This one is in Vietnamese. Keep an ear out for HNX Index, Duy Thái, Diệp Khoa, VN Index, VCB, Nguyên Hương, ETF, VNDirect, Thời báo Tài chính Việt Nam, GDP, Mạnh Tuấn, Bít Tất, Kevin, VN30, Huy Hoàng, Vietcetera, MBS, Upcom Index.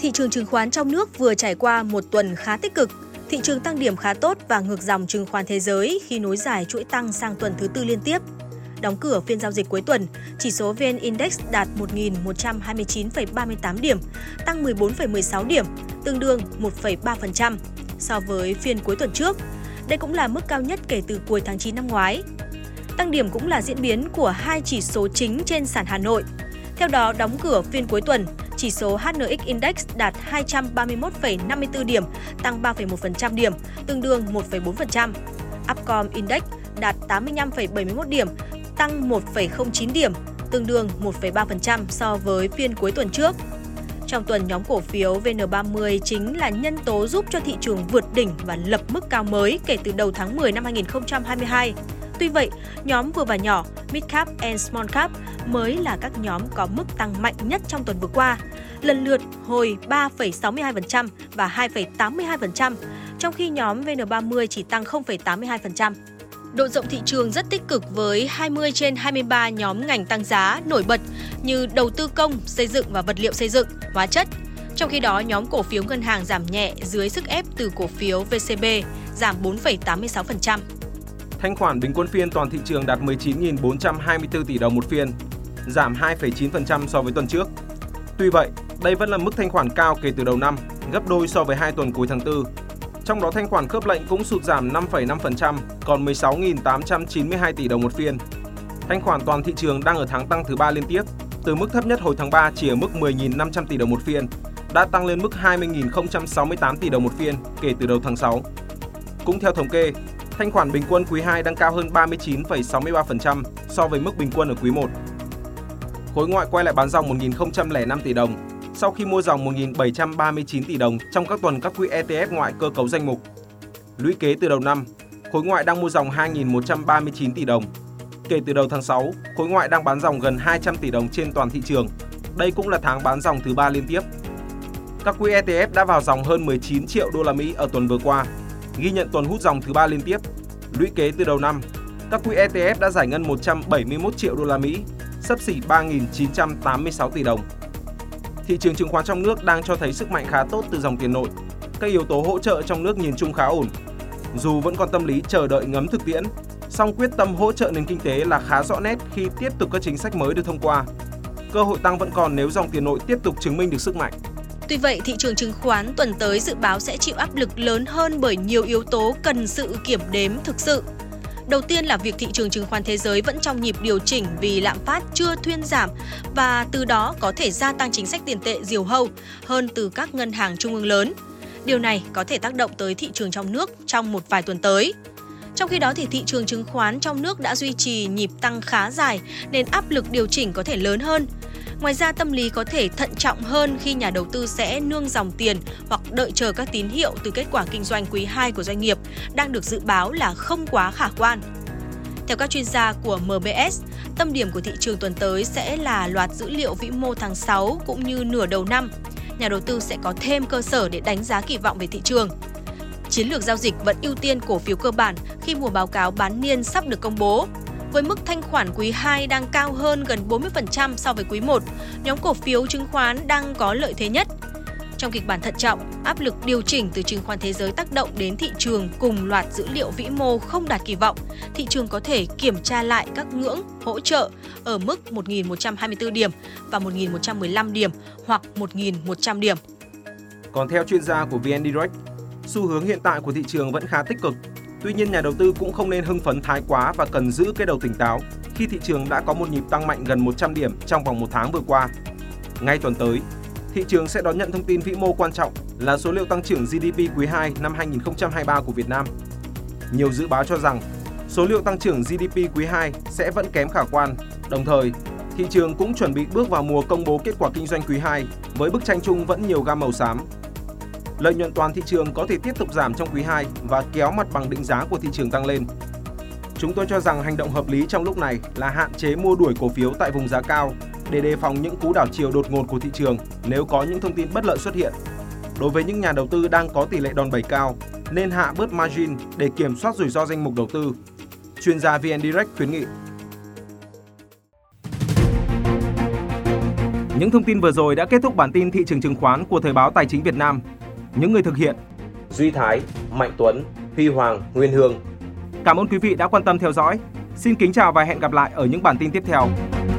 Thị trường chứng khoán trong nước vừa trải qua một tuần khá tích cực. Thị trường tăng điểm khá tốt và ngược dòng chứng khoán thế giới khi nối dài chuỗi tăng sang tuần thứ tư liên tiếp. Đóng cửa phiên giao dịch cuối tuần, chỉ số VN Index đạt 1.129,38 điểm, tăng 14,16 điểm, tương đương 1,3% so với phiên cuối tuần trước. Đây cũng là mức cao nhất kể từ cuối tháng 9 năm ngoái. Tăng điểm cũng là diễn biến của hai chỉ số chính trên sàn Hà Nội. Theo đó, đóng cửa phiên cuối tuần, chỉ số HNX Index đạt 231,54 điểm, tăng 3,1% điểm, tương đương 1,4%. Upcom Index đạt 85,71 điểm, tăng 1,09 điểm, tương đương 1,3% so với phiên cuối tuần trước. Trong tuần, nhóm cổ phiếu VN30 chính là nhân tố giúp cho thị trường vượt đỉnh và lập mức cao mới kể từ đầu tháng 10 năm 2022. Tuy vậy, nhóm vừa và nhỏ, Mid-cap and Small-cap mới là các nhóm có mức tăng mạnh nhất trong tuần vừa qua, lần lượt hồi 3,62% và 2,82%, trong khi nhóm VN30 chỉ tăng 0,82%. Độ rộng thị trường rất tích cực với 20 trên 23 nhóm ngành tăng giá nổi bật như đầu tư công, xây dựng và vật liệu xây dựng, hóa chất. Trong khi đó, nhóm cổ phiếu ngân hàng giảm nhẹ dưới sức ép từ cổ phiếu VCB, giảm 4,86%. Thanh khoản bình quân phiên toàn thị trường đạt 19.424 tỷ đồng một phiên, giảm 2,9% so với tuần trước. Tuy vậy, đây vẫn là mức thanh khoản cao kể từ đầu năm, gấp đôi so với 2 tuần cuối tháng 4. Trong đó, thanh khoản khớp lệnh cũng sụt giảm 5,5%, còn 16.892 tỷ đồng một phiên. Thanh khoản toàn thị trường đang ở tháng tăng thứ 3 liên tiếp, từ mức thấp nhất hồi tháng 3 chỉ ở mức 10.500 tỷ đồng một phiên, đã tăng lên mức 20.068 tỷ đồng một phiên kể từ đầu tháng 6. Cũng theo thống kê, thanh khoản bình quân quý 2 đang cao hơn 39,63% so với mức bình quân ở quý 1. Khối ngoại quay lại bán dòng 1.005 tỷ đồng sau khi mua dòng 1.739 tỷ đồng trong các tuần các quỹ ETF ngoại cơ cấu danh mục. Lũy kế từ đầu năm, khối ngoại đang mua dòng 2.139 tỷ đồng. Kể từ đầu tháng 6, khối ngoại đang bán dòng gần 200 tỷ đồng trên toàn thị trường. Đây cũng là tháng bán dòng thứ 3 liên tiếp. Các quỹ ETF đã vào dòng hơn 19 triệu đô la Mỹ ở tuần vừa qua, ghi nhận tuần hút dòng thứ 3 liên tiếp. Lũy kế từ đầu năm, các quỹ ETF đã giải ngân 171 triệu đô la Mỹ, xấp xỉ 3.986 tỷ đồng. Thị trường chứng khoán trong nước đang cho thấy sức mạnh khá tốt từ dòng tiền nội. Các yếu tố hỗ trợ trong nước nhìn chung khá ổn. Dù vẫn còn tâm lý chờ đợi ngấm thực tiễn, song quyết tâm hỗ trợ nền kinh tế là khá rõ nét khi tiếp tục các chính sách mới được thông qua. Cơ hội tăng vẫn còn nếu dòng tiền nội tiếp tục chứng minh được sức mạnh. Tuy vậy, thị trường chứng khoán tuần tới dự báo sẽ chịu áp lực lớn hơn bởi nhiều yếu tố cần sự kiểm đếm thực sự. Đầu tiên là việc thị trường chứng khoán thế giới vẫn trong nhịp điều chỉnh vì lạm phát chưa thuyên giảm và từ đó có thể gia tăng chính sách tiền tệ diều hâu hơn từ các ngân hàng trung ương lớn. Điều này có thể tác động tới thị trường trong nước trong một vài tuần tới. Trong khi đó, thì thị trường chứng khoán trong nước đã duy trì nhịp tăng khá dài nên áp lực điều chỉnh có thể lớn hơn. Ngoài ra, tâm lý có thể thận trọng hơn khi nhà đầu tư sẽ nương dòng tiền hoặc đợi chờ các tín hiệu từ kết quả kinh doanh quý 2 của doanh nghiệp đang được dự báo là không quá khả quan. Theo các chuyên gia của MBS, tâm điểm của thị trường tuần tới sẽ là loạt dữ liệu vĩ mô tháng 6 cũng như nửa đầu năm. Nhà đầu tư sẽ có thêm cơ sở để đánh giá kỳ vọng về thị trường. Chiến lược giao dịch vẫn ưu tiên cổ phiếu cơ bản khi mùa báo cáo bán niên sắp được công bố. Với mức thanh khoản quý 2 đang cao hơn gần 40% so với quý 1, nhóm cổ phiếu chứng khoán đang có lợi thế nhất. Trong kịch bản thận trọng, áp lực điều chỉnh từ chứng khoán thế giới tác động đến thị trường cùng loạt dữ liệu vĩ mô không đạt kỳ vọng. Thị trường có thể kiểm tra lại các ngưỡng hỗ trợ ở mức 1.124 điểm và 1.115 điểm hoặc 1.100 điểm. Còn theo chuyên gia của VNDirect, xu hướng hiện tại của thị trường vẫn khá tích cực. Tuy nhiên, nhà đầu tư cũng không nên hưng phấn thái quá và cần giữ cái đầu tỉnh táo khi thị trường đã có một nhịp tăng mạnh gần 100 điểm trong vòng 1 tháng vừa qua. Ngay tuần tới, thị trường sẽ đón nhận thông tin vĩ mô quan trọng là số liệu tăng trưởng GDP quý 2 năm 2023 của Việt Nam. Nhiều dự báo cho rằng, số liệu tăng trưởng GDP quý 2 sẽ vẫn kém khả quan, đồng thời Thị trường cũng chuẩn bị bước vào mùa công bố kết quả kinh doanh quý 2 với bức tranh chung vẫn nhiều gam màu xám. Lợi nhuận toàn thị trường có thể tiếp tục giảm trong quý 2 và kéo mặt bằng định giá của thị trường tăng lên. Chúng tôi cho rằng hành động hợp lý trong lúc này là hạn chế mua đuổi cổ phiếu tại vùng giá cao để đề phòng những cú đảo chiều đột ngột của thị trường nếu có những thông tin bất lợi xuất hiện. Đối với những nhà đầu tư đang có tỷ lệ đòn bẩy cao, nên hạ bớt margin để kiểm soát rủi ro danh mục đầu tư. Chuyên gia VNDirect khuyến nghị. Những thông tin vừa rồi đã kết thúc bản tin thị trường chứng khoán của Thời báo Tài chính Việt Nam. Những người thực hiện: Duy Thái, Mạnh Tuấn, Huy Hoàng, Nguyên Hương. Cảm ơn quý vị đã quan tâm theo dõi. Xin kính chào và hẹn gặp lại ở những bản tin tiếp theo.